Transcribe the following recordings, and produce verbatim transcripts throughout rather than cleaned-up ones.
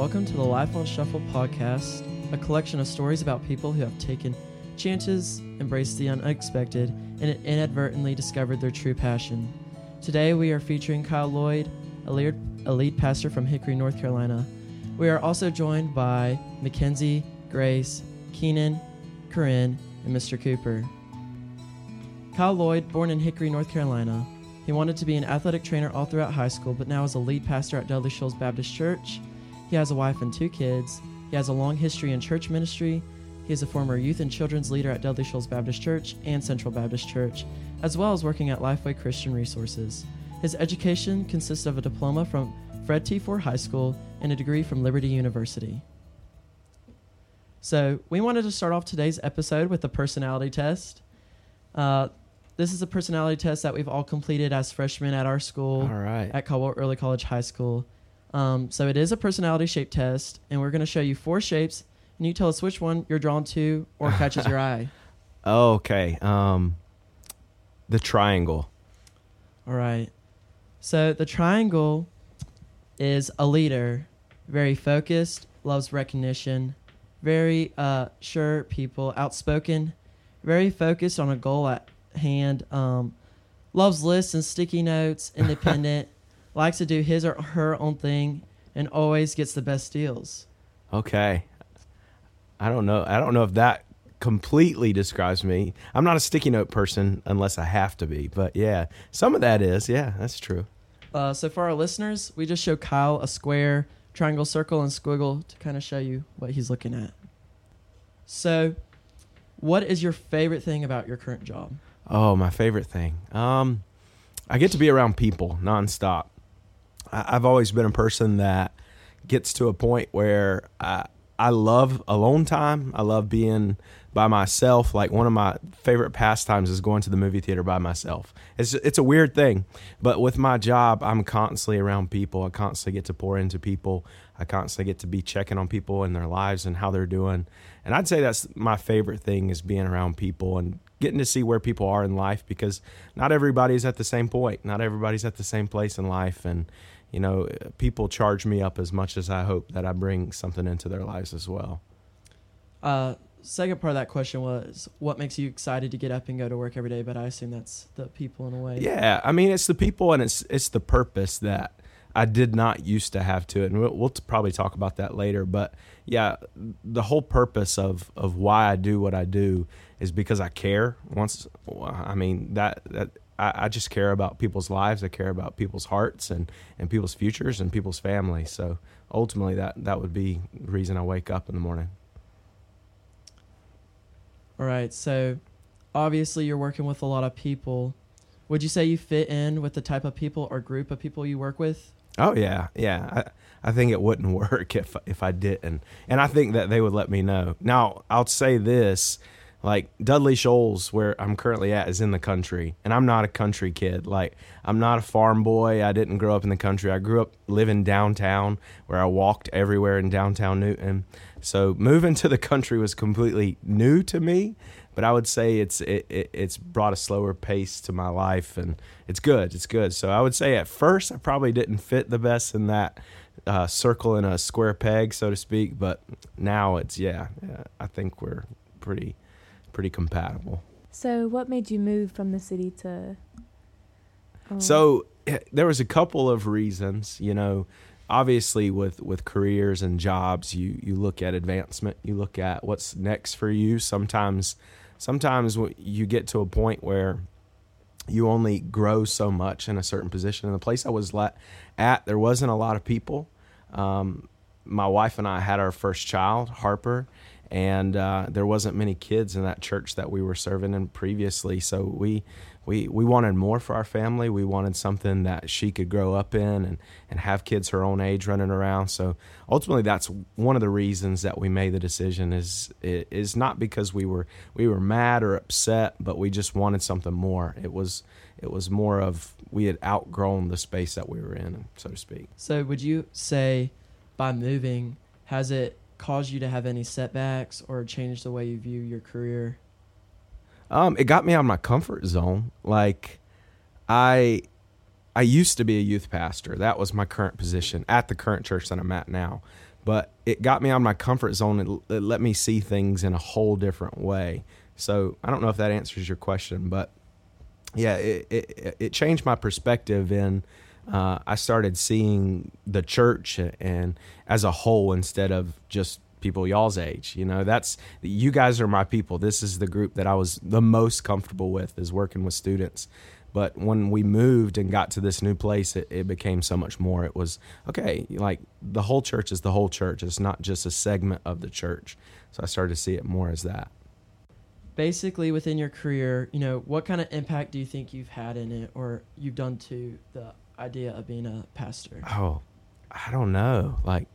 Welcome to the Life on Shuffle podcast, a collection of stories about people who have taken chances, embraced the unexpected, and inadvertently discovered their true passion. Today we are featuring Kyle Lloyd, a lead, a lead pastor from Hickory, North Carolina. We are also joined by Makenzie, Grace, Kenan, Corynne, and Mister Cooper. Kyle Lloyd, born in Hickory, North Carolina. He wanted to be an athletic trainer all throughout high school, but now is a lead pastor at Dudley Shoals Baptist Church. He has a wife and two kids. He has a long history in church ministry. He is a former youth and children's leader at Dudley Shoals Baptist Church and Central Baptist Church, as well as working at Lifeway Christian Resources. His education consists of a diploma from Fred T. Ford High School and a degree from Liberty University. So we wanted to start off today's episode with a personality test. Uh, this is a personality test that we've all completed as freshmen at our school, all right, at Caldwell Early College High School. Um, so it is a personality shape test, and we're going to show you four shapes, and you tell us which one you're drawn to or catches your eye. Okay. Um, the triangle. All right. So the triangle is a leader, very focused, loves recognition, very uh, sure people, outspoken, very focused on a goal at hand, um, loves lists and sticky notes, independent, likes to do his or her own thing, and always gets the best deals. Okay. I don't know. I don't know if that completely describes me. I'm not a sticky note person unless I have to be, but yeah, some of that is. Yeah, that's true. Uh, so for our listeners, we just show Kyle a square, triangle, circle, and squiggle to kind of show you what he's looking at. So what is your favorite thing about your current job? Oh, my favorite thing. Um, I get to be around people nonstop. I've always been a person that gets to a point where I, I love alone time. I love being by myself. Like, one of my favorite pastimes is going to the movie theater by myself. It's it's a weird thing, but with my job, I'm constantly around people. I constantly get to pour into people. I constantly get to be checking on people and their lives and how they're doing. And I'd say that's my favorite thing, is being around people and getting to see where people are in life, because not everybody's at the same point. Not everybody's at the same place in life. And, you know, people charge me up as much as I hope that I bring something into their lives as well. Uh, second part of that question was, what makes you excited to get up and go to work every day? But I assume that's the people in a way. Yeah, I mean, it's the people, and it's it's the purpose that I did not used to have to it. And we'll, we'll probably talk about that later. But yeah, the whole purpose of, of why I do what I do is because I care. Once, I mean, that that. I just care about people's lives. I care about people's hearts and, and people's futures and people's family. So ultimately, that, that would be the reason I wake up in the morning. All right. So obviously, you're working with a lot of people. Would you say you fit in with the type of people or group of people you work with? Oh, yeah. Yeah. I, I think it wouldn't work if, if I didn't. And I think that they would let me know. Now, I'll say this. Like, Dudley Shoals, where I'm currently at, is in the country, and I'm not a country kid. Like, I'm not a farm boy. I didn't grow up in the country. I grew up living downtown, where I walked everywhere in downtown Newton. So moving to the country was completely new to me, but I would say it's it, it it's brought a slower pace to my life, and it's good. It's good. So I would say at first I probably didn't fit the best in that uh, circle in a square peg, so to speak, but now it's, yeah, yeah I think we're pretty... pretty compatible. So what made you move from the city to... Um... So there was a couple of reasons, you know, obviously with, with careers and jobs, you, you look at advancement, you look at what's next for you. Sometimes, sometimes you get to a point where you only grow so much in a certain position. In the place I was at, there wasn't a lot of people. Um, my wife and I had our first child, Harper, and uh, there wasn't many kids in that church that we were serving in previously. So we we we wanted more for our family. We wanted something that she could grow up in and, and have kids her own age running around. So ultimately, that's one of the reasons that we made the decision, is is not because we were we were mad or upset, but we just wanted something more. It was it was more of, we had outgrown the space that we were in, so to speak. So would you say by moving, has it cause you to have any setbacks or change the way you view your career? Um, it got me out of my comfort zone. Like, I I used to be a youth pastor. That was my current position at the current church that I'm at now. but it got me out of my comfort zone. It, it let me see things in a whole different way. So I don't know if that answers your question, but yeah, it it, it changed my perspective, and uh, I started seeing the church and as a whole instead of just people y'all's age. You know, that's, you guys are my people. This is the group that I was the most comfortable with, is working with students. But when we moved and got to this new place, it, it became so much more. It was, okay, like the whole church is the whole church. It's not just a segment of the church. So I started to see it more as that. Basically, within your career, you know, what kind of impact do you think you've had in it, or you've done to the idea of being a pastor? Oh, I don't know. Like,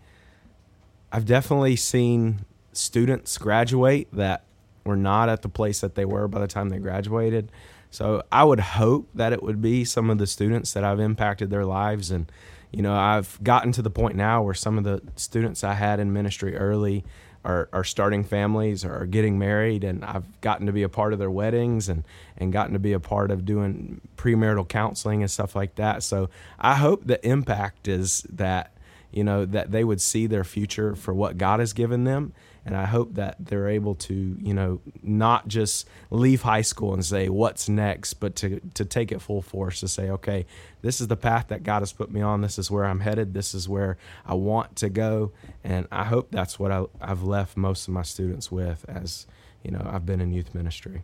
I've definitely seen students graduate that were not at the place that they were by the time they graduated. So I would hope that it would be some of the students that I've impacted their lives. And, you know, I've gotten to the point now where some of the students I had in ministry early are, are starting families or are getting married, and I've gotten to be a part of their weddings and, and gotten to be a part of doing premarital counseling and stuff like that. So I hope the impact is that, you know, that they would see their future for what God has given them. And I hope that they're able to, you know, not just leave high school and say, what's next, but to, to take it full force to say, okay, this is the path that God has put me on. This is where I'm headed. This is where I want to go. And I hope that's what I, I've left most of my students with as, you know, I've been in youth ministry.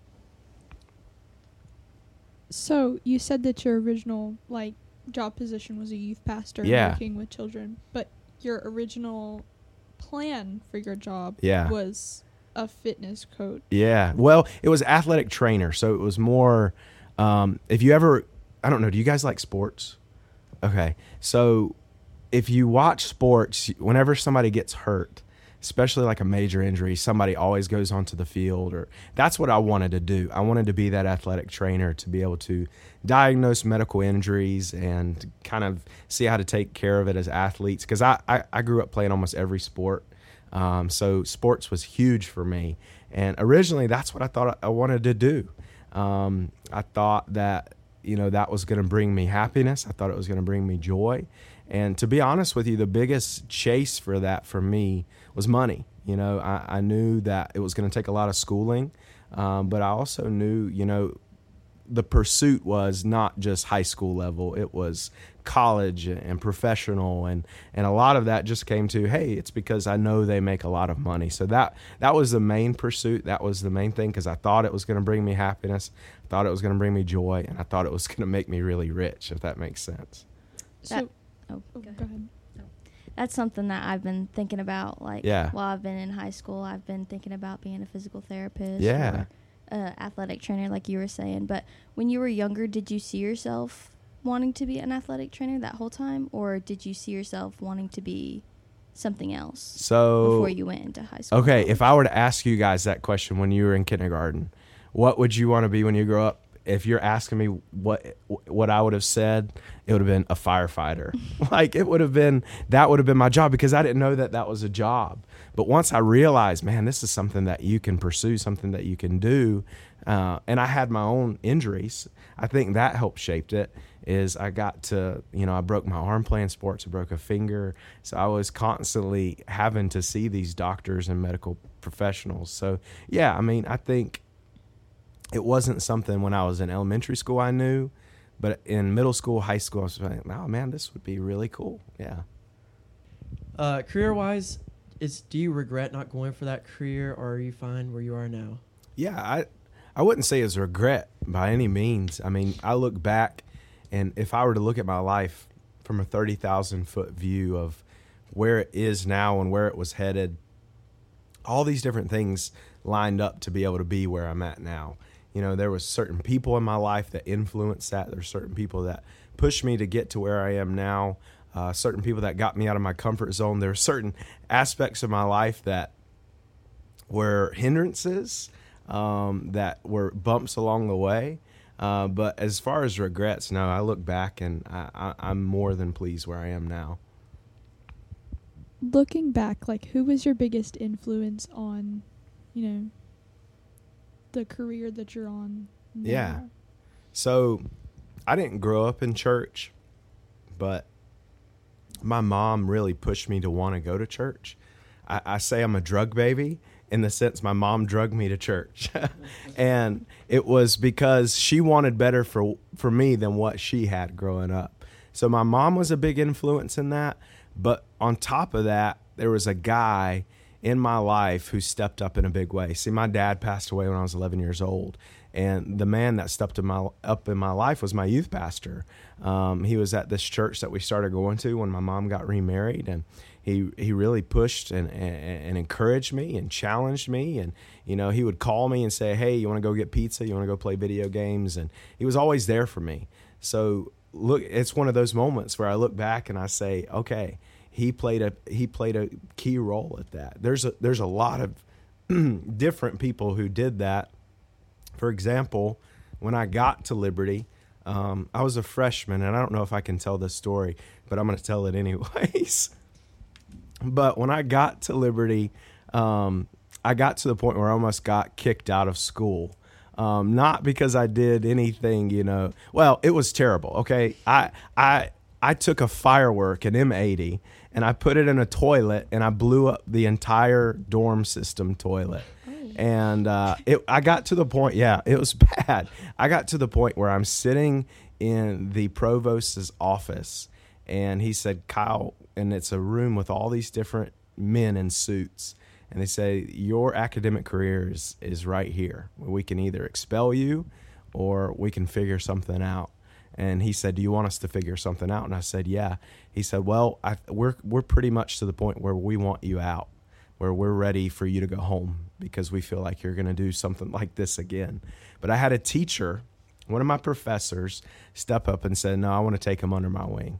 So you said that your original, like, job position was a youth pastor, yeah, working with children, but your original plan for your job, yeah, was a fitness coach. Yeah. Well, it was athletic trainer. So it was more, um, if you ever, I don't know, do you guys like sports? Okay. So if you watch sports, whenever somebody gets hurt, especially like a major injury, somebody always goes onto the field. Or that's what I wanted to do. I wanted to be that athletic trainer to be able to diagnose medical injuries and kind of see how to take care of it as athletes. Because I, I, I grew up playing almost every sport. Um, so sports was huge for me. And originally, that's what I thought I wanted to do. Um, I thought that, you know, that was going to bring me happiness. I thought it was going to bring me joy. And to be honest with you, the biggest chase for that for me was money. You know, I, I knew that it was going to take a lot of schooling, um, but I also knew, you know, the pursuit was not just high school level. It was college and professional. And, and a lot of that just came to, hey, it's because I know they make a lot of money. So that, that was the main pursuit. That was the main thing, because I thought it was going to bring me happiness. I thought it was going to bring me joy. And I thought it was going to make me really rich, if that makes sense. So. Oh, go ahead. Go ahead. Oh. That's something that I've been thinking about. Like, yeah, while I've been in high school, I've been thinking about being a physical therapist, yeah, or uh, athletic trainer, like you were saying. But when you were younger, did you see yourself wanting to be an athletic trainer that whole time, or did you see yourself wanting to be something else so before you went into high school? Okay, if I were to ask you guys that question when you were in kindergarten, what would you want to be when you grow up? If you're asking me what what I would have said, it would have been a firefighter. Like, it would have been, that would have been my job, because I didn't know that that was a job. But once I realized, man, this is something that you can pursue, something that you can do. Uh, and I had my own injuries. I think that helped shape it, is I got to, you know, I broke my arm playing sports, I broke a finger. So I was constantly having to see these doctors and medical professionals. So, yeah, I mean, I think it wasn't something when I was in elementary school I knew, but in middle school, high school, I was like, oh, man, this would be really cool. Yeah. Uh, career-wise, is, do you regret not going for that career, or are you fine where you are now? Yeah, I, I wouldn't say it's regret by any means. I mean, I look back, and if I were to look at my life from a thirty thousand foot view of where it is now and where it was headed, all these different things lined up to be able to be where I'm at now. You know, there was certain people in my life that influenced that. There's certain people that pushed me to get to where I am now. Uh, certain people that got me out of my comfort zone. There are certain aspects of my life that were hindrances, um, that were bumps along the way. Uh, but as far as regrets, no, I look back and I, I, I'm more than pleased where I am now. Looking back, like, who was your biggest influence on, you know, the career that you're on now? Yeah. So I didn't grow up in church, but my mom really pushed me to want to go to church. I, I say I'm a drug baby in the sense my mom drugged me to church. And it was because she wanted better for, for me than what she had growing up. So my mom was a big influence in that. But on top of that, there was a guy in my life who stepped up in a big way. See, my dad passed away when I was eleven years old. And the man that stepped in my, up in my life was my youth pastor. Um, he was at this church that we started going to when my mom got remarried, and he he really pushed and, and, and encouraged me and challenged me. And, you know, he would call me and say, hey, you want to go get pizza? You want to go play video games? And he was always there for me. So look, it's one of those moments where I look back and I say, okay, he played a he played a key role at that. There's a, there's a lot of different people who did that. For example, when I got to Liberty, um, I was a freshman, and I don't know if I can tell this story, but I'm going to tell it anyways. But when I got to Liberty, um, I got to the point where I almost got kicked out of school. Um, not because I did anything, you know. Well, it was terrible, okay? I I I took a firework, an M eighty, and I put it in a toilet, and I blew up the entire dorm system toilet. And uh, it, I got to the point, yeah, it was bad. I got to the point where I'm sitting in the provost's office, and he said, Kyle, and it's a room with all these different men in suits. And they say, your academic career is, is right here. We can either expel you or we can figure something out. And he said, do you want us to figure something out? And I said, yeah. He said, well, I, we're we're pretty much to the point where we want you out, where we're ready for you to go home because we feel like you're going to do something like this again. But I had a teacher, one of my professors, step up and said, no, I want to take him under my wing.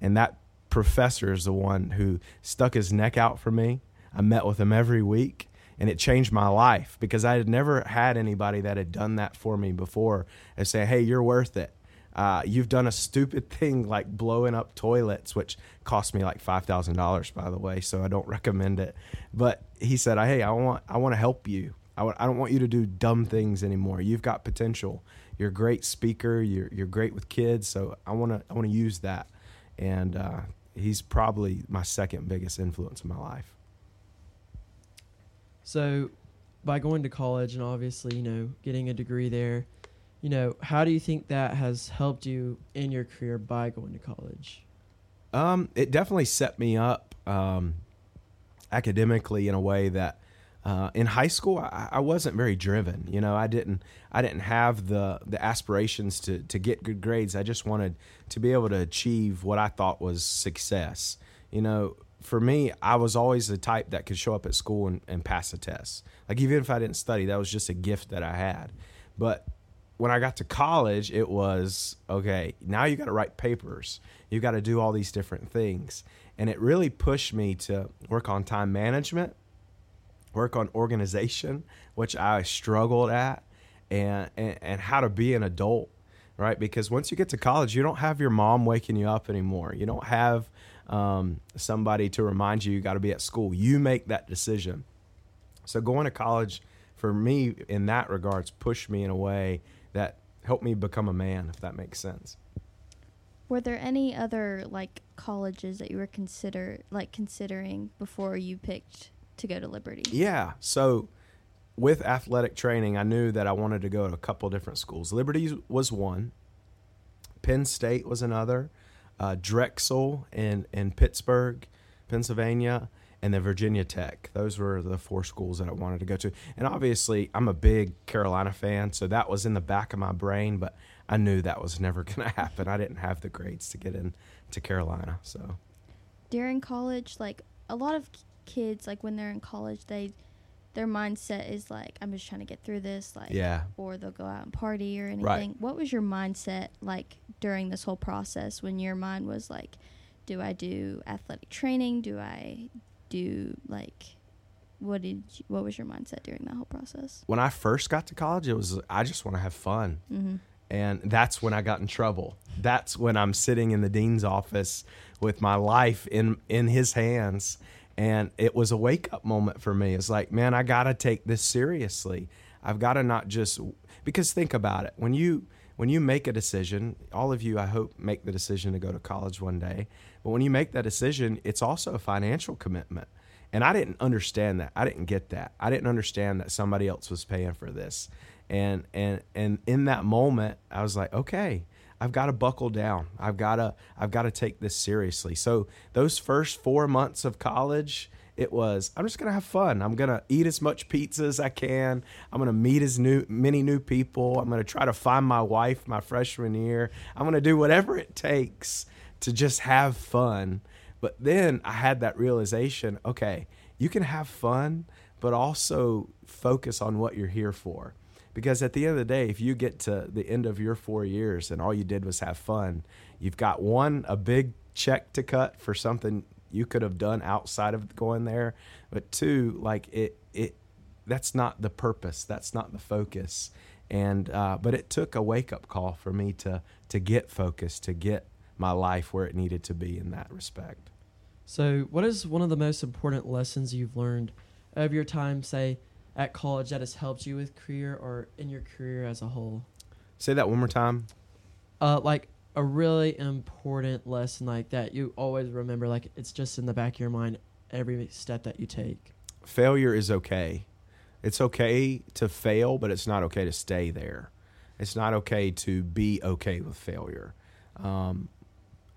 And that professor is the one who stuck his neck out for me. I met with him every week, and it changed my life because I had never had anybody that had done that for me before and say, hey, you're worth it. Uh, you've done a stupid thing like blowing up toilets, which cost me like five thousand dollars, by the way, so I don't recommend it. But he said, hey, I want I want to help you. I, w- I don't want you to do dumb things anymore. You've got potential. You're a great speaker. You're you're great with kids, so I want to I want to use that. And uh, he's probably my second biggest influence in my life. So by going to college and obviously, you know, getting a degree there, you know, how do you think that has helped you in your career by going to college? Um, it definitely set me up um, academically in a way that uh, in high school I, I wasn't very driven. You know, I didn't I didn't have the the aspirations to to get good grades. I just wanted to be able to achieve what I thought was success. You know, for me, I was always the type that could show up at school and, and pass a test. Like even if I didn't study, that was just a gift that I had. But when I got to college, it was, okay, now you got to write papers. You got to do all these different things. And it really pushed me to work on time management, work on organization, which I struggled at, and, and, and how to be an adult, right? Because once you get to college, you don't have your mom waking you up anymore. You don't have um, somebody to remind you you got to be at school. You make that decision. So going to college, for me, in that regards, pushed me in a way that helped me become a man, if that makes sense. Were there any other like colleges that you were consider like considering before you picked to go to Liberty? Yeah, so with athletic training, I knew that I wanted to go to a couple different schools. Liberty was one, Penn State was another, uh, Drexel in, in Pittsburgh, Pennsylvania, and then Virginia Tech. Those were the four schools that I wanted to go to. And obviously, I'm a big Carolina fan, so that was in the back of my brain, but I knew that was never going to happen. I didn't have the grades to get into Carolina. So during college, like a lot of kids, like when they're in college, they their mindset is like, I'm just trying to get through this, like, yeah. Or they'll go out and party or anything. Right. What was your mindset like during this whole process when your mind was like, do I do athletic training? Do I... do like what did you, what was your mindset during that whole process? When I first got to college, it was I just want to have fun. Mm-hmm. And that's when I got in trouble. That's when I'm sitting in the dean's office with my life in in his hands, and it was a wake-up moment for me. It's like, man, I gotta take this seriously. I've got to not just, because think about it, when you when you make a decision, all of you, I hope, make the decision to go to college one day. But when you make that decision, it's also a financial commitment. And I didn't understand that. I didn't get that. I didn't understand that somebody else was paying for this. And and and in that moment, I was like, okay, I've got to buckle down. I've got to I've got to take this seriously. So those first four months of college, it was, I'm just going to have fun. I'm going to eat as much pizza as I can. I'm going to meet as new, many new people. I'm going to try to find my wife my freshman year. I'm going to do whatever it takes to just have fun. But then I had that realization, okay, you can have fun, but also focus on what you're here for. Because at the end of the day, if you get to the end of your four years and all you did was have fun, you've got one, a big check to cut for something you could have done outside of going there. But two, like it, it, that's not the purpose. That's not the focus. And, uh, but it took a wake up call for me to, to get focused, to get my life where it needed to be in that respect. So what is one of the most important lessons you've learned over your time, say, at college that has helped you with career or in your career as a whole? Say that one more time. Uh, like a really important lesson like that you always remember, like it's just in the back of your mind every step that you take. Failure is okay. It's okay to fail, but it's not okay to stay there. It's not okay to be okay with failure. Um,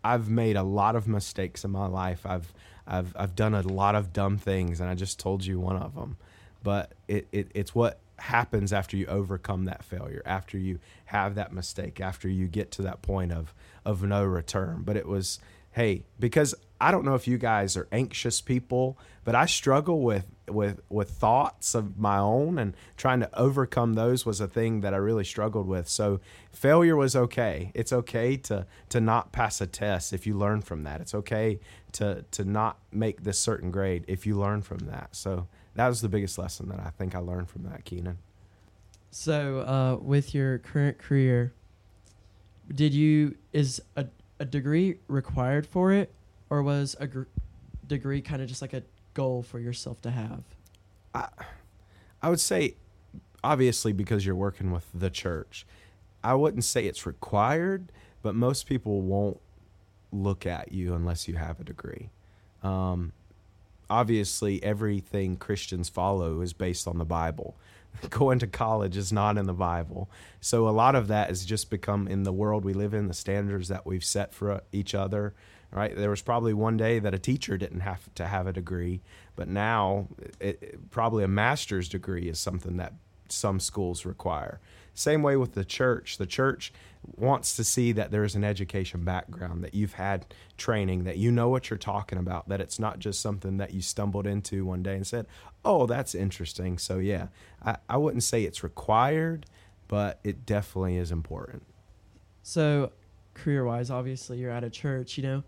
I've made a lot of mistakes in my life. I've I've I've done a lot of dumb things, and I just told you one of them. But it, it it's what happens after you overcome that failure, after you have that mistake, after you get to that point of of no return. But it was, hey, because I don't know if you guys are anxious people, but I struggle with with with thoughts of my own, and trying to overcome those was a thing that I really struggled with. So failure was okay. It's okay to to not pass a test if you learn from that. It's okay to to not make this certain grade if you learn from that. So that was the biggest lesson that I think I learned from that, Kenan. So uh, with your current career, did you is a, a degree required for it? Or was a gr- degree kind of just like a goal for yourself to have? I, I would say, obviously, because you're working with the church, I wouldn't say it's required, but most people won't look at you unless you have a degree. Um, obviously, everything Christians follow is based on the Bible. Going to college is not in the Bible. So a lot of that has just become in the world we live in, the standards that we've set for each other. Right, there was probably one day that a teacher didn't have to have a degree, but now it, it, probably a master's degree is something that some schools require. Same way with the church. The church wants to see that there is an education background, that you've had training, that you know what you're talking about, that it's not just something that you stumbled into one day and said, oh, that's interesting. So, yeah, I, I wouldn't say it's required, but it definitely is important. So career-wise, obviously, you're at a church, you know.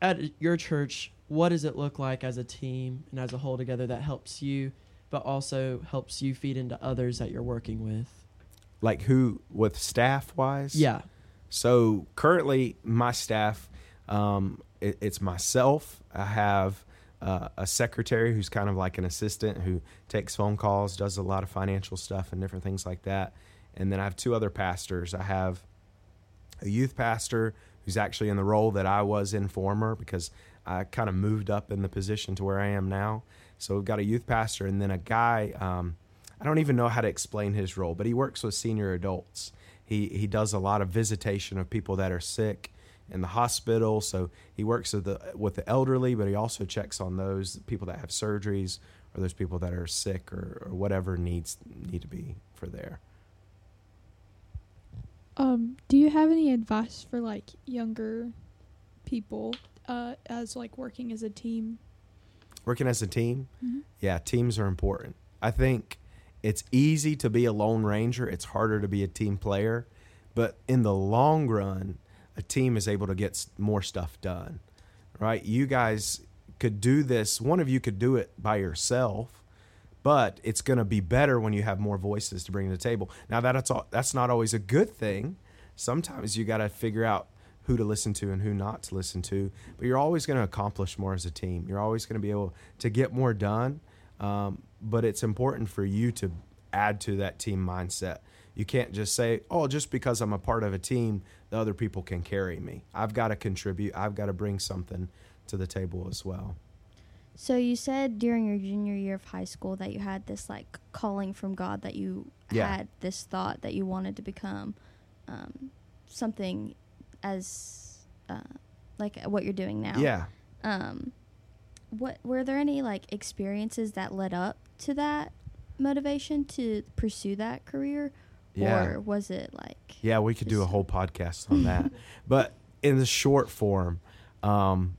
At your church, what does it look like as a team and as a whole together that helps you, but also helps you feed into others that you're working with? Like who, with staff-wise? Yeah. So currently, my staff, um, it, it's myself. I have uh, a secretary who's kind of like an assistant who takes phone calls, does a lot of financial stuff and different things like that. And then I have two other pastors. I have a youth pastor who's actually in the role that I was in former, because I kind of moved up in the position to where I am now. So we've got a youth pastor, and then a guy, um, I don't even know how to explain his role, but he works with senior adults. He he does a lot of visitation of people that are sick in the hospital. So he works with the, with the elderly, but he also checks on those people that have surgeries or those people that are sick or, or whatever needs need to be for there. Um, do you have any advice for, like, younger people uh, as, like, working as a team? Working as a team? Mm-hmm. Yeah, teams are important. I think it's easy to be a lone ranger. It's harder to be a team player. But in the long run, a team is able to get more stuff done, right? You guys could do this. One of you could do it by yourself. But it's going to be better when you have more voices to bring to the table. Now, that's all, that's not always a good thing. Sometimes you got to figure out who to listen to and who not to listen to. But you're always going to accomplish more as a team. You're always going to be able to get more done. Um, but it's important for you to add to that team mindset. You can't just say, oh, just because I'm a part of a team, the other people can carry me. I've got to contribute. I've got to bring something to the table as well. So you said during your junior year of high school that you had this, like, calling from God, that you yeah. had this thought that you wanted to become um, something as, uh, like, what you're doing now. Yeah. Um, what were there any, like, experiences that led up to that motivation to pursue that career? Yeah. Or was it, like... Yeah, we could do a whole podcast on that. But in the short form... Um,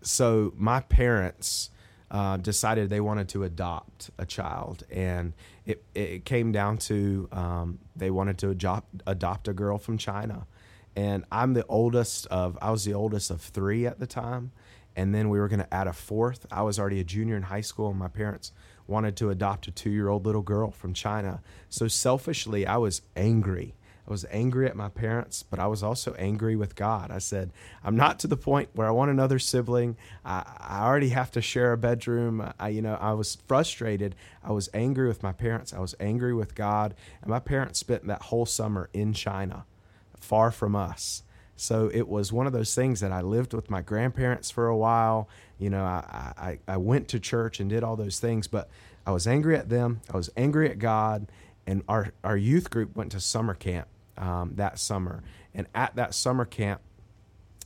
So my parents uh, decided they wanted to adopt a child, and it, it came down to um, they wanted to adopt, adopt a girl from China. And I'm the oldest of, I was the oldest of three at the time, and then we were going to add a fourth. I was already a junior in high school, and my parents wanted to adopt a two-year-old little girl from China. So selfishly, I was angry. I was angry at my parents, but I was also angry with God. I said, I'm not to the point where I want another sibling. I, I already have to share a bedroom. I, you know, I was frustrated. I was angry with my parents. I was angry with God. And my parents spent that whole summer in China, far from us. So it was one of those things that I lived with my grandparents for a while. You know, I, I, I went to church and did all those things, but I was angry at them. I was angry at God. And our, our youth group went to summer camp. Um, that summer. And at that summer camp,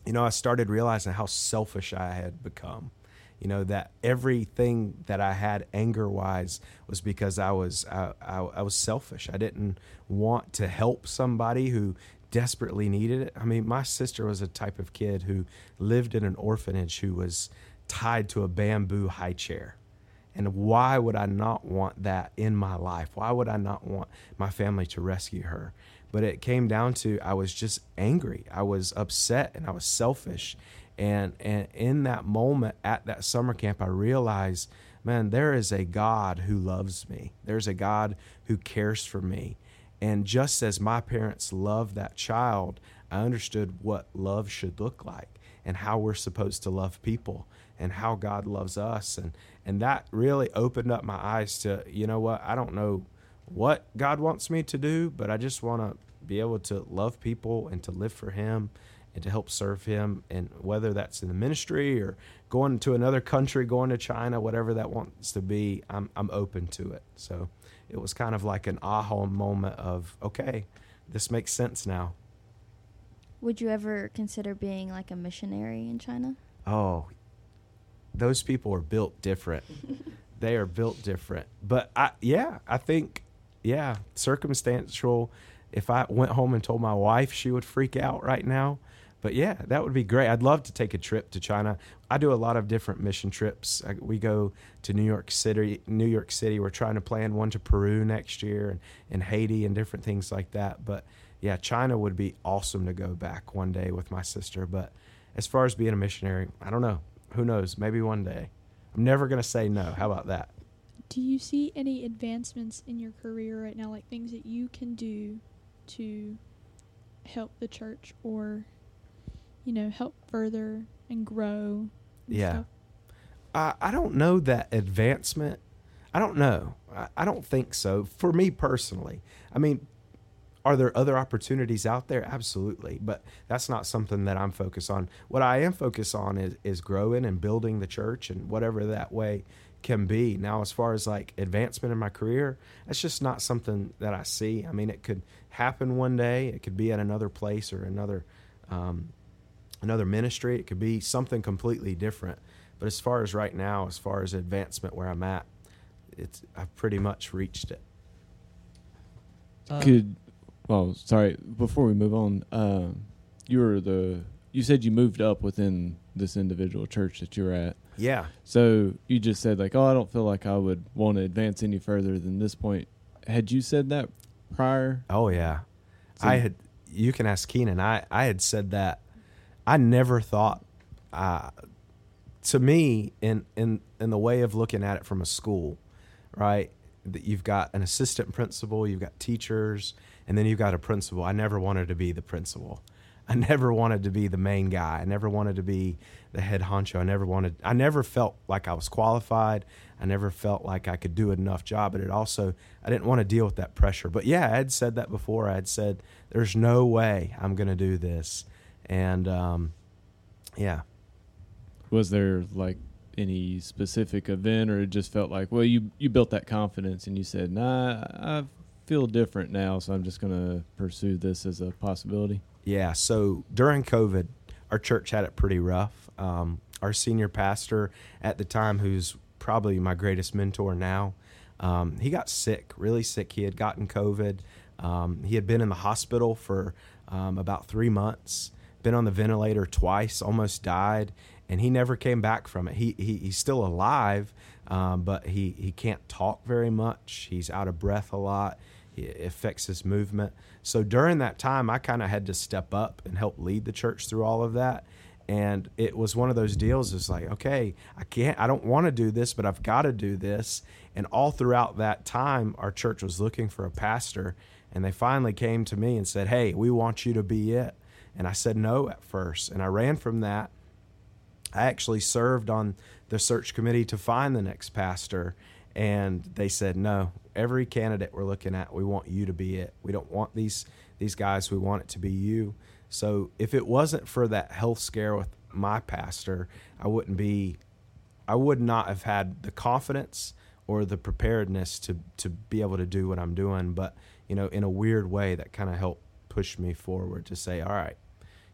you know, I started realizing how selfish I had become, you know, that everything that I had anger wise was because I was, I, I, I was selfish. I didn't want to help somebody who desperately needed it. I mean, my sister was a type of kid who lived in an orphanage who was tied to a bamboo high chair. And why would I not want that in my life? Why would I not want my family to rescue her? But it came down to I was just angry. I was upset and I was selfish. And and in that moment at that summer camp, I realized, man, there is a God who loves me. There's a God who cares for me. And just as my parents loved that child, I understood what love should look like and how we're supposed to love people and how God loves us. And, and that really opened up my eyes to, you know what, I don't know what God wants me to do, but I just want to be able to love people and to live for Him and to help serve Him. And whether that's in the ministry or going to another country, going to China, whatever that wants to be, I'm I'm open to it. So it was kind of like an aha moment of, okay, this makes sense now. Would you ever consider being like a missionary in China? Oh, those people are built different. They are built different. But I, yeah, I think... Yeah, circumstantial. If I went home and told my wife, she would freak out right now. But yeah, that would be great. I'd love to take a trip to China. I do a lot of different mission trips. I, we go to New York City. New York City. We're trying to plan one to Peru next year and, and Haiti and different things like that. But yeah, China would be awesome to go back one day with my sister. But as far as being a missionary, I don't know. Who knows? Maybe one day. I'm never going to say no. How about that? Do you see any advancements in your career right now, like things that you can do to help the church or, you know, help further and grow? And yeah. Stuff? I, I don't know that advancement. I don't know. I, I don't think so. For me personally, I mean, are there other opportunities out there? Absolutely. But that's not something that I'm focused on. What I am focused on is, is growing and building the church and whatever that way can be. Now, as far as like advancement in my career, that's just not something that I see. I mean, it could happen one day. It could be at another place or another um, another ministry. It could be something completely different. But as far as right now, as far as advancement where I'm at, it's I've pretty much reached it. Uh, could well, sorry. Before we move on, uh, you were the you said you moved up within this individual church that you were at. Yeah. So you just said like, oh, I don't feel like I would want to advance any further than this point. Had you said that prior? Oh, yeah. So I had, you can ask Kenan. I, I had said that. I never thought, uh, to me, in, in, in the way of looking at it from a school, right, that you've got an assistant principal, you've got teachers, and then you've got a principal. I never wanted to be the principal. I never wanted to be the main guy. I never wanted to be the head honcho. I never wanted, I never felt like I was qualified. I never felt like I could do enough job. But it also, I didn't want to deal with that pressure. But yeah, I had said that before. I had said, there's no way I'm going to do this. And um, yeah. Was there like any specific event, or it just felt like, well, you, you built that confidence and you said, nah, I feel different now, so I'm just going to pursue this as a possibility? Yeah, so during COVID, our church had it pretty rough. Um, our senior pastor at the time, who's probably my greatest mentor now, um, he got sick, really sick. He had gotten COVID. Um, he had been in the hospital for um, about three months, been on the ventilator twice, almost died, and he never came back from it. He, he he's still alive, um, but he, he can't talk very much. He's out of breath a lot. It affects his movement. So during that time, I kind of had to step up and help lead the church through all of that. And it was one of those deals. It's like, okay, I can't, I don't want to do this, but I've got to do this. And all throughout that time, our church was looking for a pastor. And they finally came to me and said, hey, we want you to be it. And I said no at first. And I ran from that. I actually served on the search committee to find the next pastor. And they said, no, every candidate we're looking at, we want you to be it. We don't want these these guys. We want it to be you. So if it wasn't for that health scare with my pastor, I wouldn't be, I would not have had the confidence or the preparedness to to be able to do what I'm doing. But, you know, in a weird way, that kind of helped push me forward to say, all right,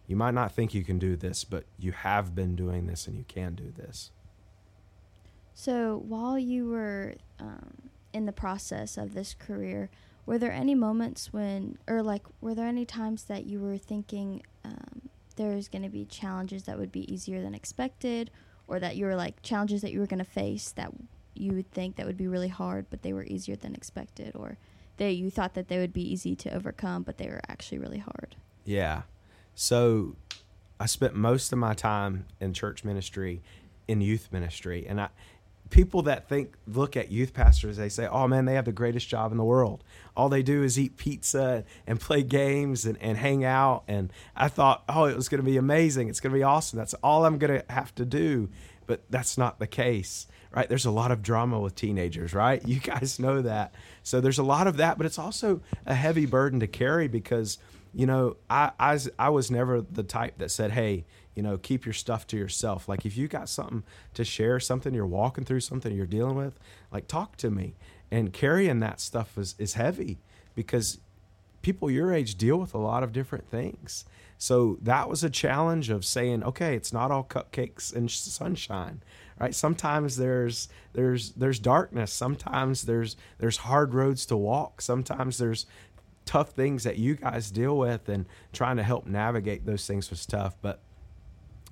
you might not think you can do this, but you have been doing this and you can do this. So while you were um, in the process of this career, were there any moments when, or like, were there any times that you were thinking um, there's going to be challenges that would be easier than expected, or that you were like challenges that you were going to face that you would think that would be really hard, but they were easier than expected, or that you thought that they would be easy to overcome, but they were actually really hard? Yeah. So I spent most of my time in church ministry, in youth ministry, and I... People that think, look at youth pastors, they say, oh man, they have the greatest job in the world. All they do is eat pizza and play games and, and hang out. And I thought, oh, it was going to be amazing. It's going to be awesome. That's all I'm going to have to do. But that's not the case, right? There's a lot of drama with teenagers, right? You guys know that. So there's a lot of that, but it's also a heavy burden to carry because, you know, I, I, I was never the type that said, hey, you know, keep your stuff to yourself. Like if you got something to share, something you're walking through, something you're dealing with, like talk to me. And carrying that stuff is, is heavy because people your age deal with a lot of different things. So that was a challenge of saying, okay, it's not all cupcakes and sunshine, right? Sometimes there's there's there's darkness. Sometimes there's there's hard roads to walk. Sometimes there's tough things that you guys deal with, and trying to help navigate those things was tough. But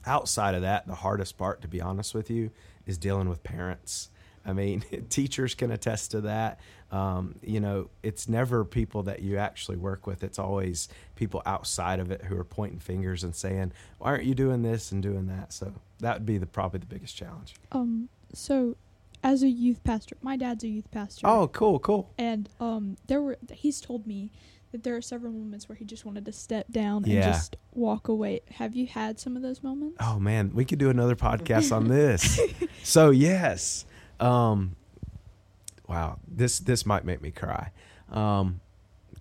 outside of that, the hardest part, to be honest with you, is dealing with parents. I mean, teachers can attest to that. Um, you know, it's never people that you actually work with. It's always people outside of it who are pointing fingers and saying, why aren't you doing this and doing that? So that would be the probably the biggest challenge. Um, so as a youth pastor, my dad's a youth pastor. Oh, cool, cool. And um, there were he's told me that there are several moments where he just wanted to step down yeah. and just walk away. Have you had some of those moments? Oh, man, we could do another podcast on this. So, yes. Um, wow, this this might make me cry. Um,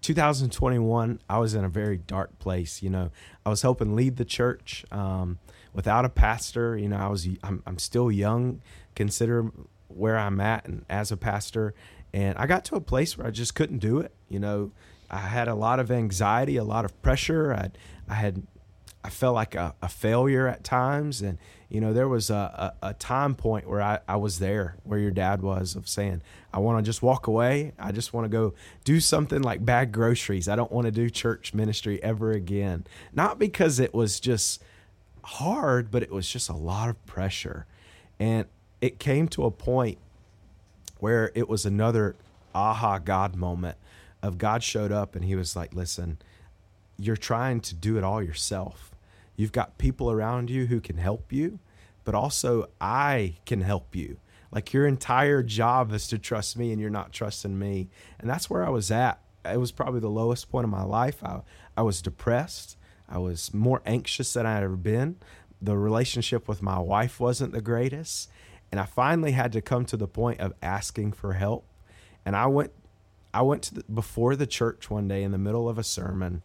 two thousand twenty-one, I was in a very dark place. You know, I was helping lead the church um, without a pastor. You know, I was I'm, I'm still young, consider where I'm at and as a pastor. And I got to a place where I just couldn't do it, you know. I had a lot of anxiety, a lot of pressure. I, I had, I felt like a, a failure at times. And, you know, there was a, a, a time point where I, I was there, where your dad was, of saying, I want to just walk away. I just want to go do something like bag groceries. I don't want to do church ministry ever again. Not because it was just hard, but it was just a lot of pressure. And it came to a point where it was another aha God moment. Of God showed up and he was like, listen, you're trying to do it all yourself. You've got people around you who can help you, but also I can help you. Like your entire job is to trust me and you're not trusting me. And that's where I was at. It was probably the lowest point of my life. I, I was depressed. I was more anxious than I had ever been. The relationship with my wife wasn't the greatest. And I finally had to come to the point of asking for help. And I went I went to the, before the church one day in the middle of a sermon,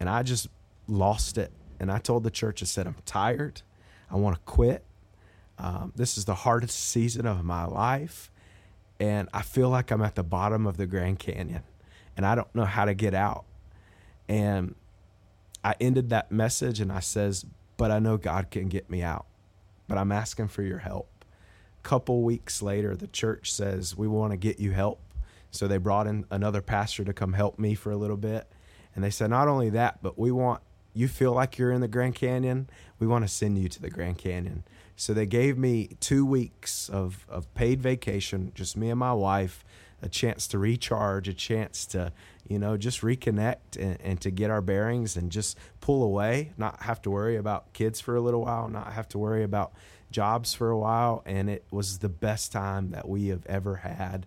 and I just lost it. And I told the church, I said, I'm tired. I want to quit. Um, this is the hardest season of my life. And I feel like I'm at the bottom of the Grand Canyon, and I don't know how to get out. And I ended that message, and I says, but I know God can get me out, but I'm asking for your help. A couple weeks later, the church says, we want to get you help. So they brought in another pastor to come help me for a little bit. And they said, not only that, but we want, you feel like you're in the Grand Canyon, we want to send you to the Grand Canyon. So they gave me two weeks of, of paid vacation, just me and my wife, a chance to recharge, a chance to, you know, just reconnect and, and to get our bearings and just pull away, not have to worry about kids for a little while, not have to worry about jobs for a while. And it was the best time that we have ever had.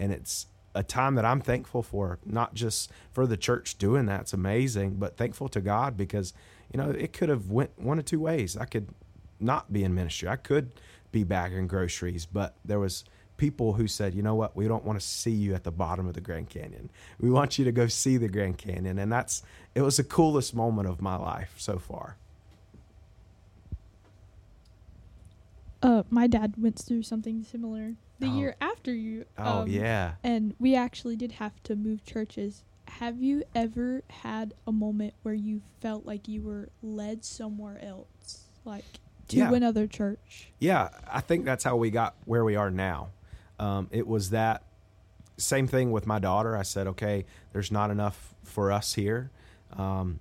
And it's a time that I'm thankful for, not just for the church doing that. It's amazing, but thankful to God because, you know, it could have went one of two ways. I could not be in ministry. I could be bagging groceries, but there was people who said, you know what, we don't want to see you at the bottom of the Grand Canyon. We want you to go see the Grand Canyon. And that's, it was the coolest moment of my life so far. Uh, my dad went through something similar the oh. year after you. Um, oh, yeah. And we actually did have to move churches. Have you ever had a moment where you felt like you were led somewhere else, like to yeah. another church? Yeah, I think that's how we got where we are now. Um, it was that same thing with my daughter. I said, okay, there's not enough for us here. Um,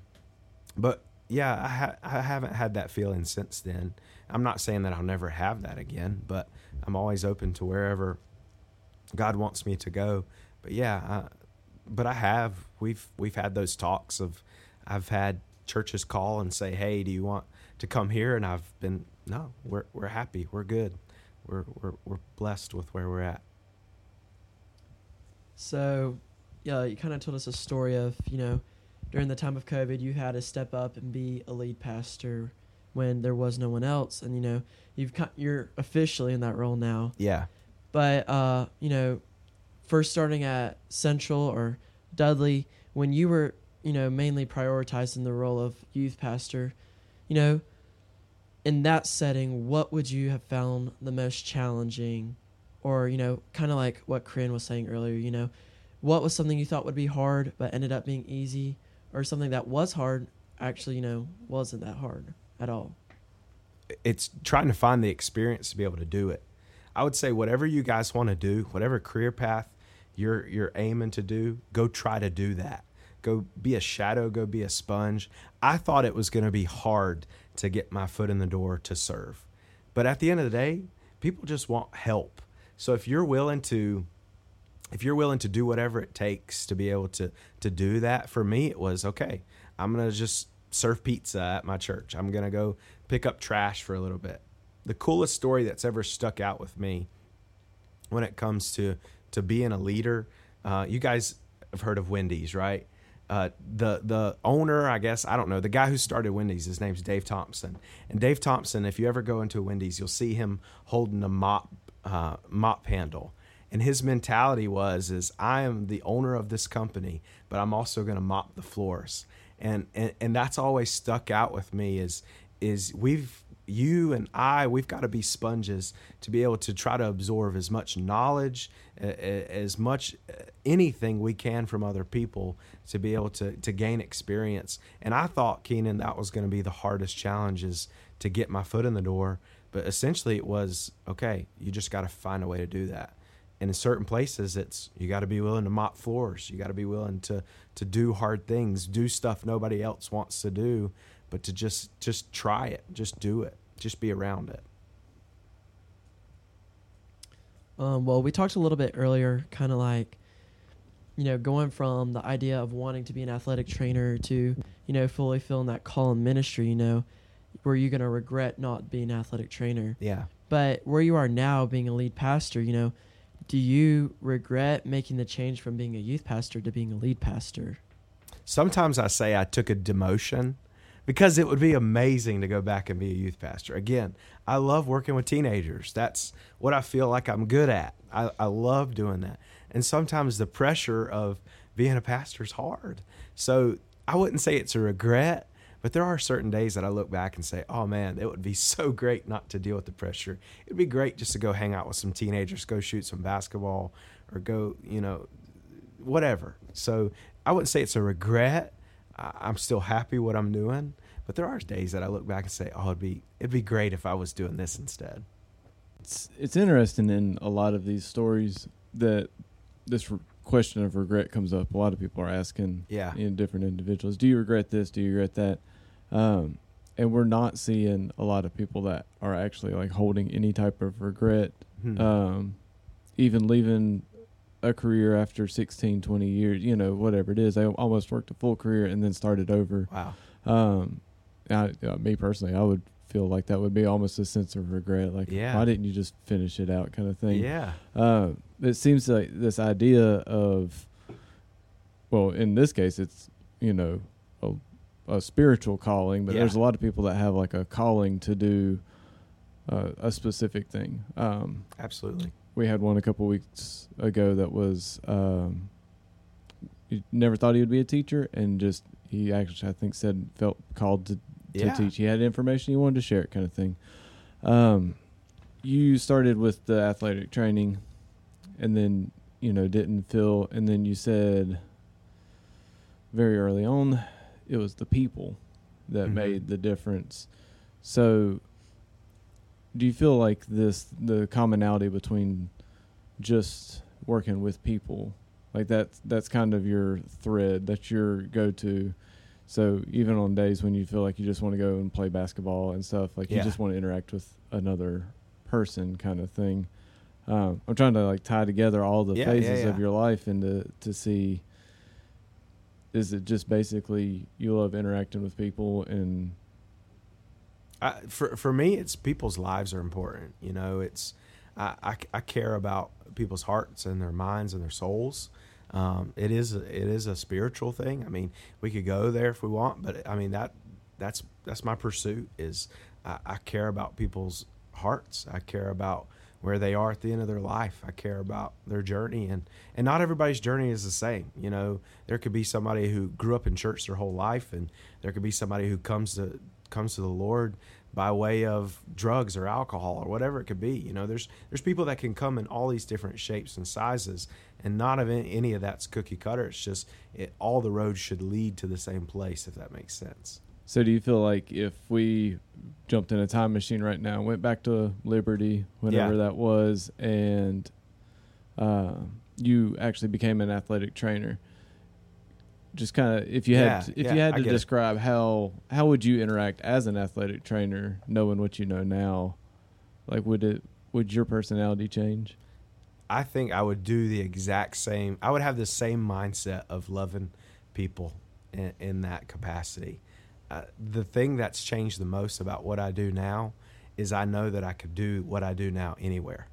but, yeah, I, ha- I haven't had that feeling since then. I'm not saying that I'll never have that again, but I'm always open to wherever God wants me to go. But yeah, I, but I have, we've, we've had those talks of, I've had churches call and say, hey, do you want to come here? And I've been, no, we're, we're happy. We're good. We're, we're, we're blessed with where we're at. So yeah, you kind of told us a story of, you know, during the time of COVID, you had to step up and be a lead pastor when there was no one else, and you know you've cut, you're officially in that role now. Yeah. But uh, you know, first starting at Central or Dudley, when you were you know mainly prioritized in the role of youth pastor, you know, in that setting, what would you have found the most challenging, or you know, kind of like what Corynne was saying earlier, you know, what was something you thought would be hard but ended up being easy, or something that was hard actually you know wasn't that hard at all? It's trying to find the experience to be able to do it. I would say whatever you guys want to do, whatever career path you're you're aiming to do, go try to do that. Go be a shadow, go be a sponge. I thought it was going to be hard to get my foot in the door to serve. But at the end of the day, people just want help. So if you're willing to if you're willing to do whatever it takes to be able to to do that, for me it was, okay, I'm going to just serve pizza at my church. I'm going to go pick up trash for a little bit. The coolest story that's ever stuck out with me when it comes to, to being a leader, uh, you guys have heard of Wendy's, right? Uh, the the owner, I guess, I don't know, the guy who started Wendy's, his name's Dave Thompson. And Dave Thompson, if you ever go into a Wendy's, you'll see him holding a mop uh, mop handle. And his mentality was, is I am the owner of this company, but I'm also going to mop the floors. And, and and that's always stuck out with me is is we've you and I we've got to be sponges to be able to try to absorb as much knowledge, uh, as much uh, anything we can from other people to be able to to gain experience. And I thought, Kenan, that was going to be the hardest challenge, is to get my foot in the door. But essentially, it was okay. You just got to find a way to do that. And in certain places, it's you got to be willing to mop floors. You got to be willing to to do hard things, do stuff nobody else wants to do, but to just just try it, just do it, just be around it. Um, well, we talked a little bit earlier, kind of like, you know, going from the idea of wanting to be an athletic trainer to, you know, fully filling that call in ministry. You know, were you going to regret not being an athletic trainer? Yeah. But where you are now, being a lead pastor, you know, do you regret making the change from being a youth pastor to being a lead pastor? Sometimes I say I took a demotion, because it would be amazing to go back and be a youth pastor. Again, I love working with teenagers. That's what I feel like I'm good at. I, I love doing that. And sometimes the pressure of being a pastor is hard. So I wouldn't say it's a regret, but there are certain days that I look back and say, oh man, it would be so great not to deal with the pressure. It'd be great just to go hang out with some teenagers, go shoot some basketball, or go, you know, whatever. So I wouldn't say it's a regret. I'm still happy what I'm doing, but there are days that I look back and say, oh, it'd be, it'd be great if I was doing this instead. It's, it's interesting in a lot of these stories that this re- question of regret comes up. A lot of people are asking yeah. in different individuals, do you regret this? Do you regret that? Um, and we're not seeing a lot of people that are actually like holding any type of regret, hmm. um, even leaving a career after sixteen, twenty years, you know, whatever it is. I almost worked a full career and then started over. Wow. Um, I, uh, me personally, I would feel like that would be almost a sense of regret. Like, yeah. why didn't you just finish it out kind of thing? Yeah. Um, uh, it seems like this idea of, well, in this case, it's, you know, a, a spiritual calling, but yeah. there's a lot of people that have like a calling to do uh, a specific thing. Um, Absolutely. We had one a couple weeks ago that was, um, he never thought he would be a teacher, and just, he actually, I think said, felt called to, to yeah. teach. He had information he wanted to share, it kind of thing. Um, you started with the athletic training and then, you know, didn't feel, and then you said very early on, it was the people that mm-hmm. made the difference. So, do you feel like this, the commonality between just working with people, like that, that's kind of your thread, that's your go-to? So even on days when you feel like you just want to go and play basketball and stuff, like yeah. you just want to interact with another person kind of thing. Um, I'm trying to like tie together all the yeah, phases yeah, yeah. of your life and to, to see, is it just basically you love interacting with people? And I, for for me, it's people's lives are important. You know, it's I, I, I care about people's hearts and their minds and their souls. Um, it is it is a spiritual thing. I mean, we could go there if we want, but I mean that that's that's my pursuit. Is I, I care about people's hearts. I care about where they are at the end of their life. I care about their journey, and and not everybody's journey is the same. You know, there could be somebody who grew up in church their whole life, and there could be somebody who comes to comes to the Lord by way of drugs or alcohol or whatever it could be. You know, there's there's people that can come in all these different shapes and sizes, and not of any of that's cookie cutter. It's just it, all the roads should lead to the same place, if that makes sense. So do you feel like if we jumped in a time machine right now, went back to Liberty, whenever yeah. that was, and uh, you actually became an athletic trainer, just kind of, if you had, yeah, if yeah, you had to describe it. how how would you interact as an athletic trainer, knowing what you know now? Like, would it would your personality change? I think I would do the exact same. I would have the same mindset of loving people in, in that capacity. Uh, the thing that's changed the most about what I do now is I know that I could do what I do now anywhere.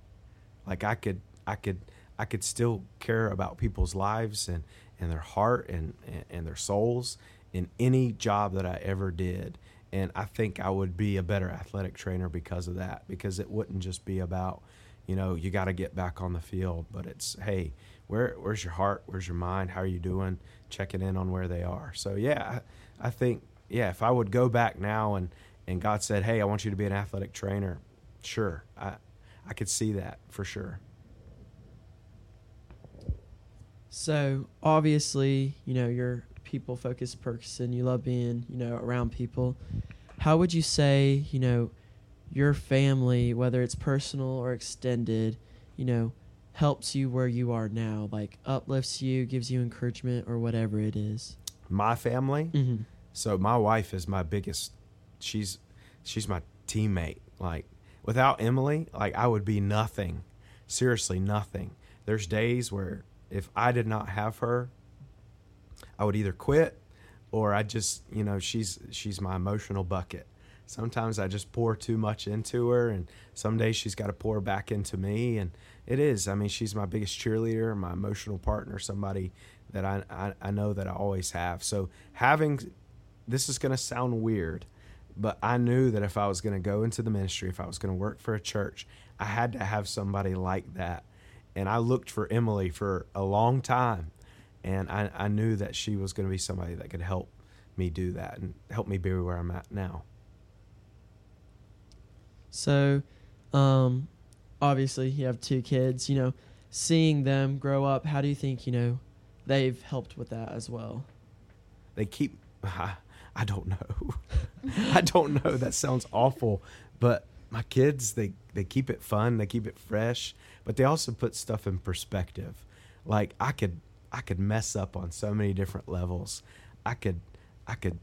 Like I could, I could, I could still care about people's lives and. and their heart and, and, and their souls in any job that I ever did. And I think I would be a better athletic trainer because of that, because it wouldn't just be about, you know, you got to get back on the field, but it's, hey, where where's your heart? Where's your mind? How are you doing? Checking in on where they are. So, yeah, I, I think, yeah, if I would go back now and, and God said, hey, I want you to be an athletic trainer, sure, I I could see that for sure. So obviously, you know, you're a people focused person, you love being, you know, around people. How would you say, you know, your family, whether it's personal or extended, you know, helps you where you are now, like uplifts you, gives you encouragement or whatever it is? My family. Mm-hmm. So my wife is my biggest, she's, she's my teammate. Like without Emily, like I would be nothing, seriously, nothing. There's days where, if I did not have her, I would either quit or I just, you know, she's she's my emotional bucket. Sometimes I just pour too much into her, and some days she's got to pour back into me. And it is, I mean, she's my biggest cheerleader, my emotional partner, somebody that I, I, I know that I always have. So having this is going to sound weird, but I knew that if I was going to go into the ministry, if I was going to work for a church, I had to have somebody like that. And I looked for Emily for a long time, and I, I knew that she was going to be somebody that could help me do that and help me be where I'm at now. So, um, obviously you have two kids, you know, seeing them grow up, how do you think, you know, they've helped with that as well? They keep, I, I don't know. I don't know. That sounds awful, but my kids, they, they keep it fun. They keep it fresh, but they also put stuff in perspective. Like I could, I could mess up on so many different levels. I could, I could,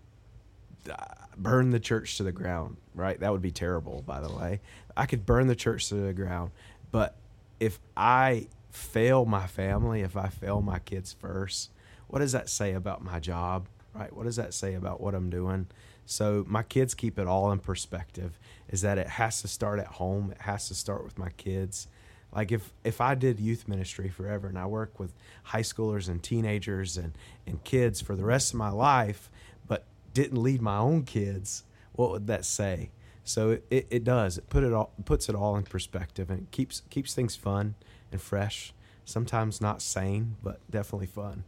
burn the church to the ground, right? That would be terrible, by the way. I could burn the church to the ground, but if I fail my family, if I fail my kids first, what does that say about my job, right? What does that say about what I'm doing? So my kids keep it all in perspective, is that it has to start at home. It has to start with my kids. Like if, if I did youth ministry forever and I work with high schoolers and teenagers and, and kids for the rest of my life, but didn't lead my own kids, what would that say? So it, it, it does. It put it all puts it all in perspective, and it keeps keeps things fun and fresh. Sometimes not sane, but definitely fun.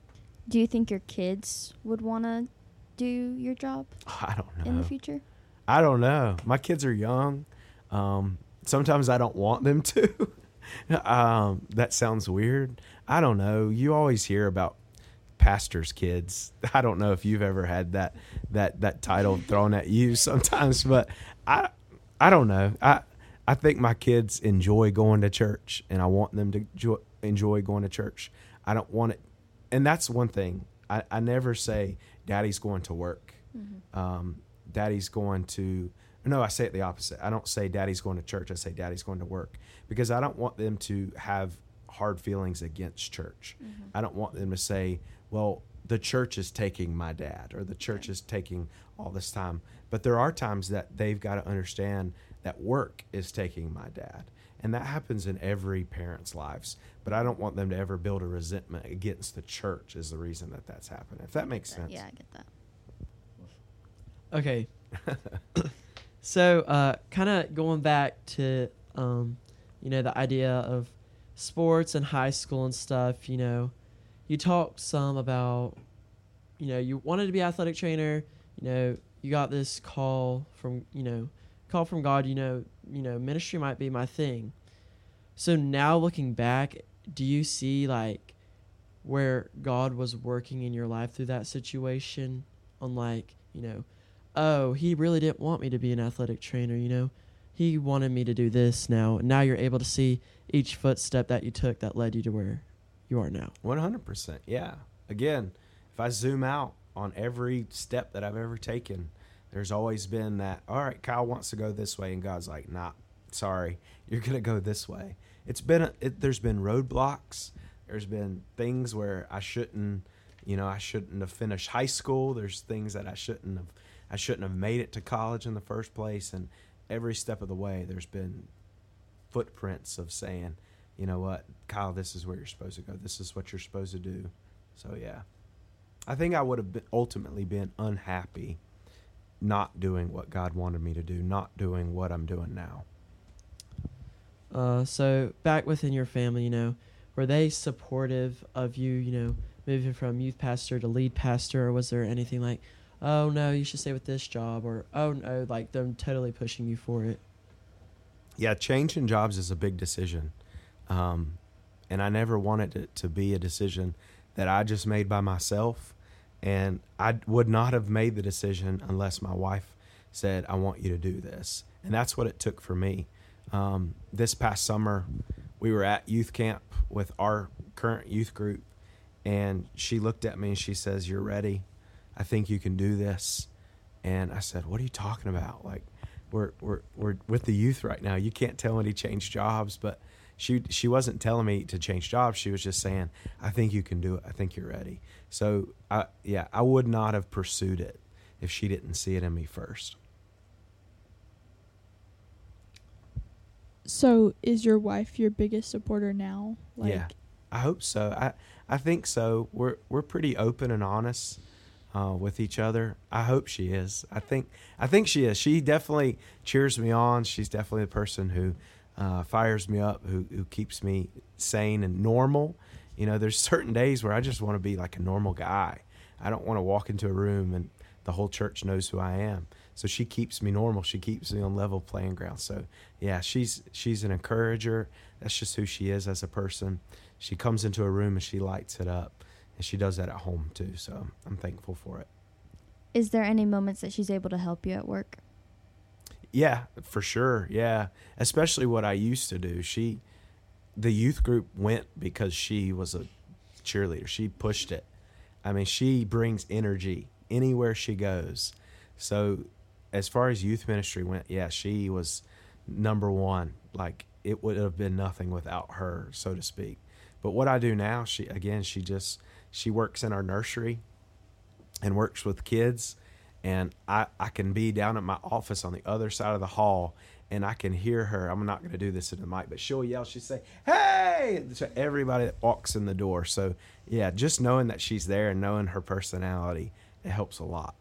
Do you think your kids would want to do your job? I don't know. In the future? I don't know. My kids are young. Um, sometimes I don't want them to. um, that sounds weird. I don't know. You always hear about pastor's kids. I don't know if you've ever had that that that title thrown at you sometimes, but I I don't know. I I think my kids enjoy going to church, and I want them to jo- enjoy going to church. I don't want it, and that's one thing. I, I never say Daddy's going to work. Mm-hmm. Um, Daddy's going to no. I say it the opposite. I don't say Daddy's going to church. I say Daddy's going to work, because I don't want them to have hard feelings against church. Mm-hmm. I don't want them to say, well, the church is taking my dad, or the church is taking all this time. But there are times that they've got to understand that work is taking my dad. And that happens in every parent's lives. But I don't want them to ever build a resentment against the church is the reason that that's happening. If that makes sense. Yeah, I get that. Okay. So uh, kind of going back to, um, you know, the idea of sports and high school and stuff, you know, you talked some about, you know, you wanted to be an athletic trainer. You know, you got this call from, you know, call from God, you know, you know, ministry might be my thing. So now looking back, do you see like where God was working in your life through that situation on like, you know, oh, he really didn't want me to be an athletic trainer, you know, he wanted me to do this now. Now you're able to see each footstep that you took that led you to where you are now. one hundred percent. Yeah. Again, if I zoom out on every step that I've ever taken, there's always been that, all right, Kyle wants to go this way. And God's like, nah, sorry, you're going to go this way. It's been, a, it, there's been roadblocks. There's been things where I shouldn't, you know, I shouldn't have finished high school. There's things that I shouldn't have, I shouldn't have made it to college in the first place. And every step of the way, there's been footprints of saying, you know what, Kyle, this is where you're supposed to go. This is what you're supposed to do. So, yeah, I think I would have been ultimately been unhappy not doing what God wanted me to do, not doing what I'm doing now. Uh, so back within your family, you know, were they supportive of you, you know, moving from youth pastor to lead pastor? Or was there anything like, oh, no, you should stay with this job, or, oh, no, like them totally pushing you for it? Yeah, changing jobs is a big decision. Um, and I never wanted it to be a decision that I just made by myself. And I would not have made the decision unless my wife said, I want you to do this. And that's what it took for me. Um, this past summer, we were at youth camp with our current youth group. And she looked at me and she says, you're ready. I think you can do this. And I said, what are you talking about? Like, we're, we're, we're with the youth right now. You can't tell me to change jobs, but She she wasn't telling me to change jobs. She was just saying, I think you can do it. I think you're ready. So, I, yeah, I would not have pursued it if she didn't see it in me first. So is your wife your biggest supporter now? Like- yeah, I hope so. I, I think so. We're we're pretty open and honest. uh, with each other. I hope she is. I think I think she is. She definitely cheers me on. She's definitely the person who uh, fires me up, who, who keeps me sane and normal. You know, there's certain days where I just want to be like a normal guy. I don't want to walk into a room and the whole church knows who I am. So she keeps me normal. She keeps me on level playing ground. So, yeah, she's she's an encourager. That's just who she is as a person. She comes into a room and she lights it up. And she does that at home, too. So I'm thankful for it. Is there any moments that she's able to help you at work? Yeah, for sure. Yeah, especially what I used to do. She, the youth group went because she was a cheerleader. She pushed it. I mean, she brings energy anywhere she goes. So as far as youth ministry went, yeah, she was number one. Like, it would have been nothing without her, so to speak. But what I do now, she again, she just, she works in our nursery and works with kids. And I, I can be down at my office on the other side of the hall, and I can hear her. I'm not going to do this in the mic, but she'll yell. She'll say, hey, to everybody that walks in the door. So, yeah, just knowing that she's there and knowing her personality, it helps a lot.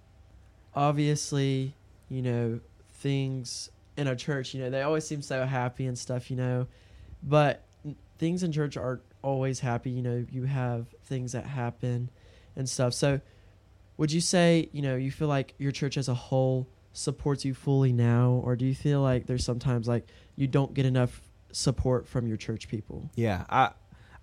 Obviously, you know, things in a church, you know, they always seem so happy and stuff, you know. But things in church aren't always happy. You know, you have things that happen and stuff. So would you say, you know, you feel like your church as a whole supports you fully now, or do you feel like there's sometimes like you don't get enough support from your church people? Yeah, I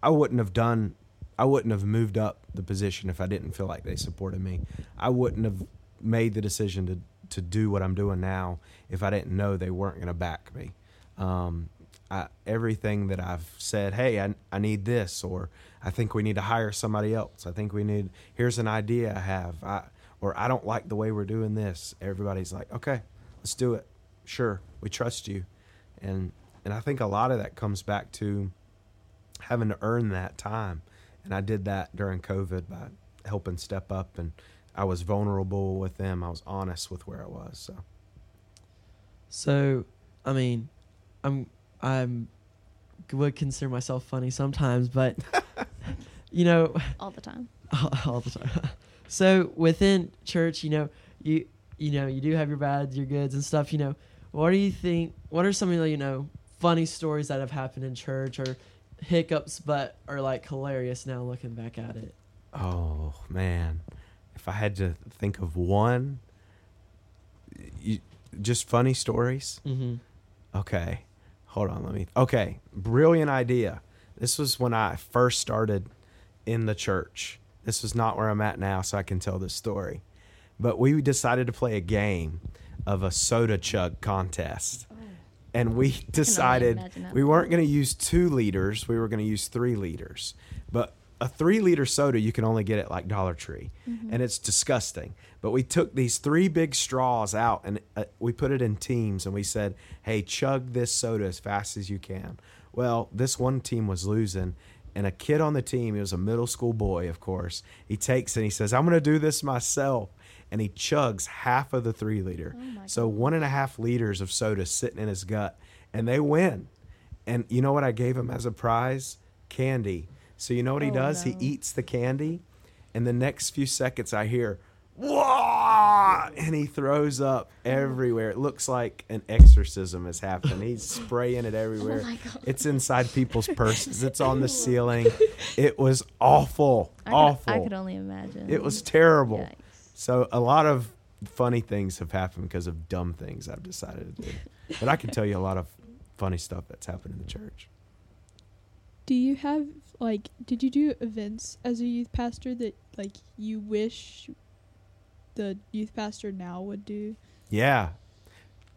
I wouldn't have done, I wouldn't have moved up the position if I didn't feel like they supported me. I wouldn't have made the decision to, to do what I'm doing now if I didn't know they weren't going to back me. Um, I, everything that I've said, hey, I, I need this, or I think we need to hire somebody else. I think we need, here's an idea I have, I, or I don't like the way we're doing this. Everybody's like, okay, let's do it. Sure, we trust you. And and I think a lot of that comes back to having to earn that time. And I did that during COVID by helping step up, and I was vulnerable with them. I was honest with where I was. So, so I mean, I'm I'm would consider myself funny sometimes, but you know, all the time, all, all the time. So within church, you know, you you know, you do have your bads, your goods, and stuff. You know, what do you think? What are some of the, you know, funny stories that have happened in church, or hiccups, but are like hilarious now looking back at it? Oh man. If I had to think of one, you, just funny stories. Mm-hmm. Okay. Hold on. Let me. Okay. Brilliant idea. This was when I first started in the church. This is not where I'm at now, so I can tell this story. But we decided to play a game of a soda chug contest. Oh. And we decided we weren't going to use two liters. We were going to use three liters. But a three-liter soda, you can only get at like Dollar Tree, mm-hmm. and it's disgusting. But we took these three big straws out, and uh, we put it in teams, and we said, hey, chug this soda as fast as you can. Well, this one team was losing, and a kid on the team, he was a middle school boy, of course, he takes and he says, I'm going to do this myself, and he chugs half of the three-liter. Oh so God. One and a half liters of soda sitting in his gut, and they win. And you know what I gave him as a prize? Candy. So you know what he oh, does? No. He eats the candy, and the next few seconds I hear, whoa, and he throws up everywhere. It looks like an exorcism has happened. He's spraying it everywhere. Oh my God. It's inside people's purses. It's on the ceiling. It was awful, I could, awful. I could only imagine. It was terrible. Yikes. So a lot of funny things have happened because of dumb things I've decided to do. But I can tell you a lot of funny stuff that's happened in the church. Do you have, like, did you do events as a youth pastor that, like, you wish the youth pastor now would do? Yeah.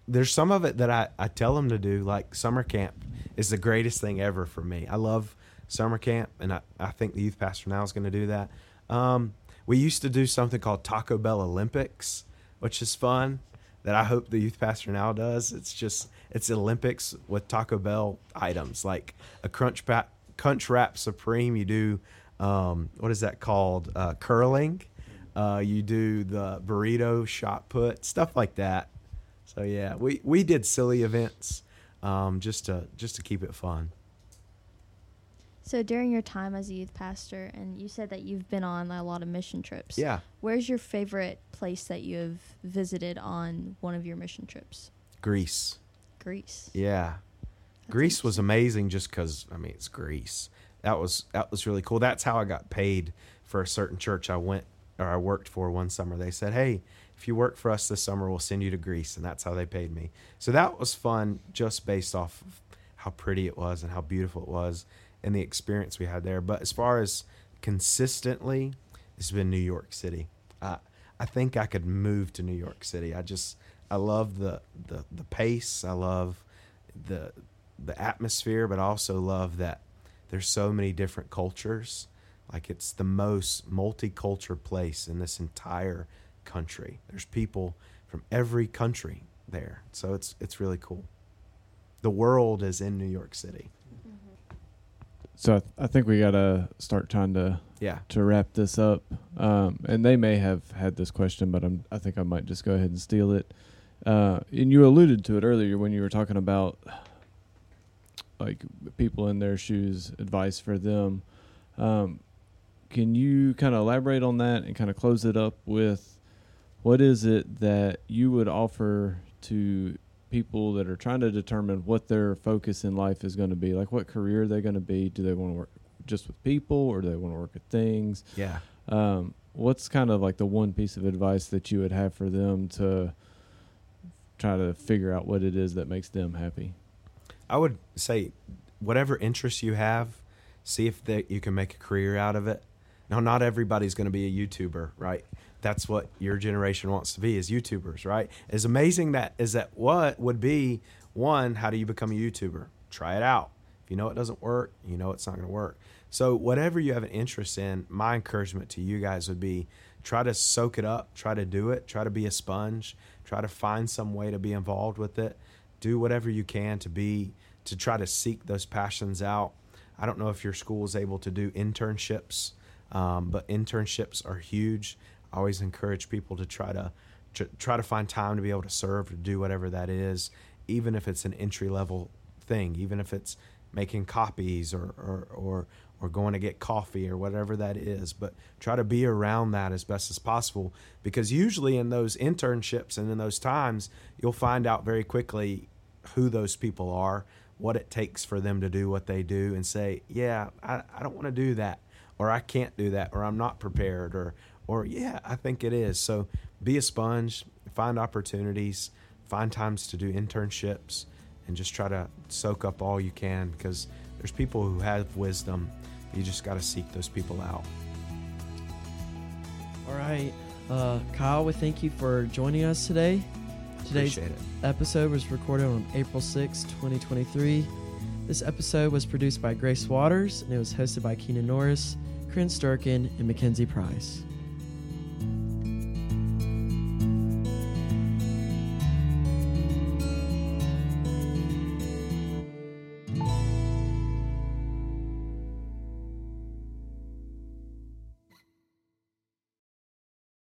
There's some of it that I, I tell them to do, like summer camp is the greatest thing ever for me. I love summer camp, and I, I think the youth pastor now is going to do that. Um, we used to do something called Taco Bell Olympics, which is fun, that I hope the youth pastor now does. It's just, it's Olympics with Taco Bell items, like a crunch pack. Crunch Wrap Supreme, you do, um, what is that called, uh, curling. Uh, you do the burrito shot put, stuff like that. So, yeah, we, we did silly events um, just to just to keep it fun. So during your time as a youth pastor, and you said that you've been on a lot of mission trips. Yeah. Where's your favorite place that you have visited on one of your mission trips? Greece. Greece. Yeah. That's Greece was amazing just because, I mean, it's Greece. That was that was really cool. That's how I got paid for a certain church I went or I worked for one summer. They said, hey, if you work for us this summer, we'll send you to Greece. And that's how they paid me. So that was fun just based off of how pretty it was and how beautiful it was and the experience we had there. But as far as consistently, it's been New York City. Uh, I think I could move to New York City. I just, I love the, the, the pace. I love the the atmosphere, but I also love that there's so many different cultures. Like, it's the most multicultural place in this entire country. There's people from every country there. So it's it's really cool. The world is in New York City. Mm-hmm. So I, th- I think we got to start trying to yeah. to wrap this up. Um, and they may have had this question, but I'm, I think I might just go ahead and steal it. Uh, and you alluded to it earlier when you were talking about like people in their shoes, advice for them. Um, can you kind of elaborate on that and kind of close it up with what is it that you would offer to people that are trying to determine what their focus in life is going to be? Like, what career are they going to be? Do they want to work just with people, or do they want to work with things? Yeah. Um, what's kind of like the one piece of advice that you would have for them to try to figure out what it is that makes them happy? I would say whatever interests you have, see if they, you can make a career out of it. Now, not everybody's going to be a YouTuber, right? That's what your generation wants to be, is YouTubers, right? As amazing that is that what would be, one, how do you become a YouTuber? Try it out. If you know it doesn't work, you know it's not going to work. So whatever you have an interest in, my encouragement to you guys would be try to soak it up, try to do it, try to be a sponge, try to find some way to be involved with it. Do whatever you can to be, to try to seek those passions out. I don't know if your school is able to do internships, um, but internships are huge. I always encourage people to try to, to try to find time to be able to serve, to do whatever that is, even if it's an entry-level thing, even if it's making copies or, or, or, or going to get coffee or whatever that is. But try to be around that as best as possible, because usually in those internships and in those times, you'll find out very quickly who those people are, what it takes for them to do what they do, and say, yeah, I, I don't want to do that, or I can't do that, or I'm not prepared, or, or yeah, I think it is. So be a sponge, find opportunities, find times to do internships, and just try to soak up all you can, because there's people who have wisdom. You just got to seek those people out. All right. Uh, Kyle, we thank you for joining us today. Today's episode was recorded on April sixth, twenty twenty-three. This episode was produced by Grace Waters, and it was hosted by Kenan Norris, Corynne Sterken, and Makenzie Price.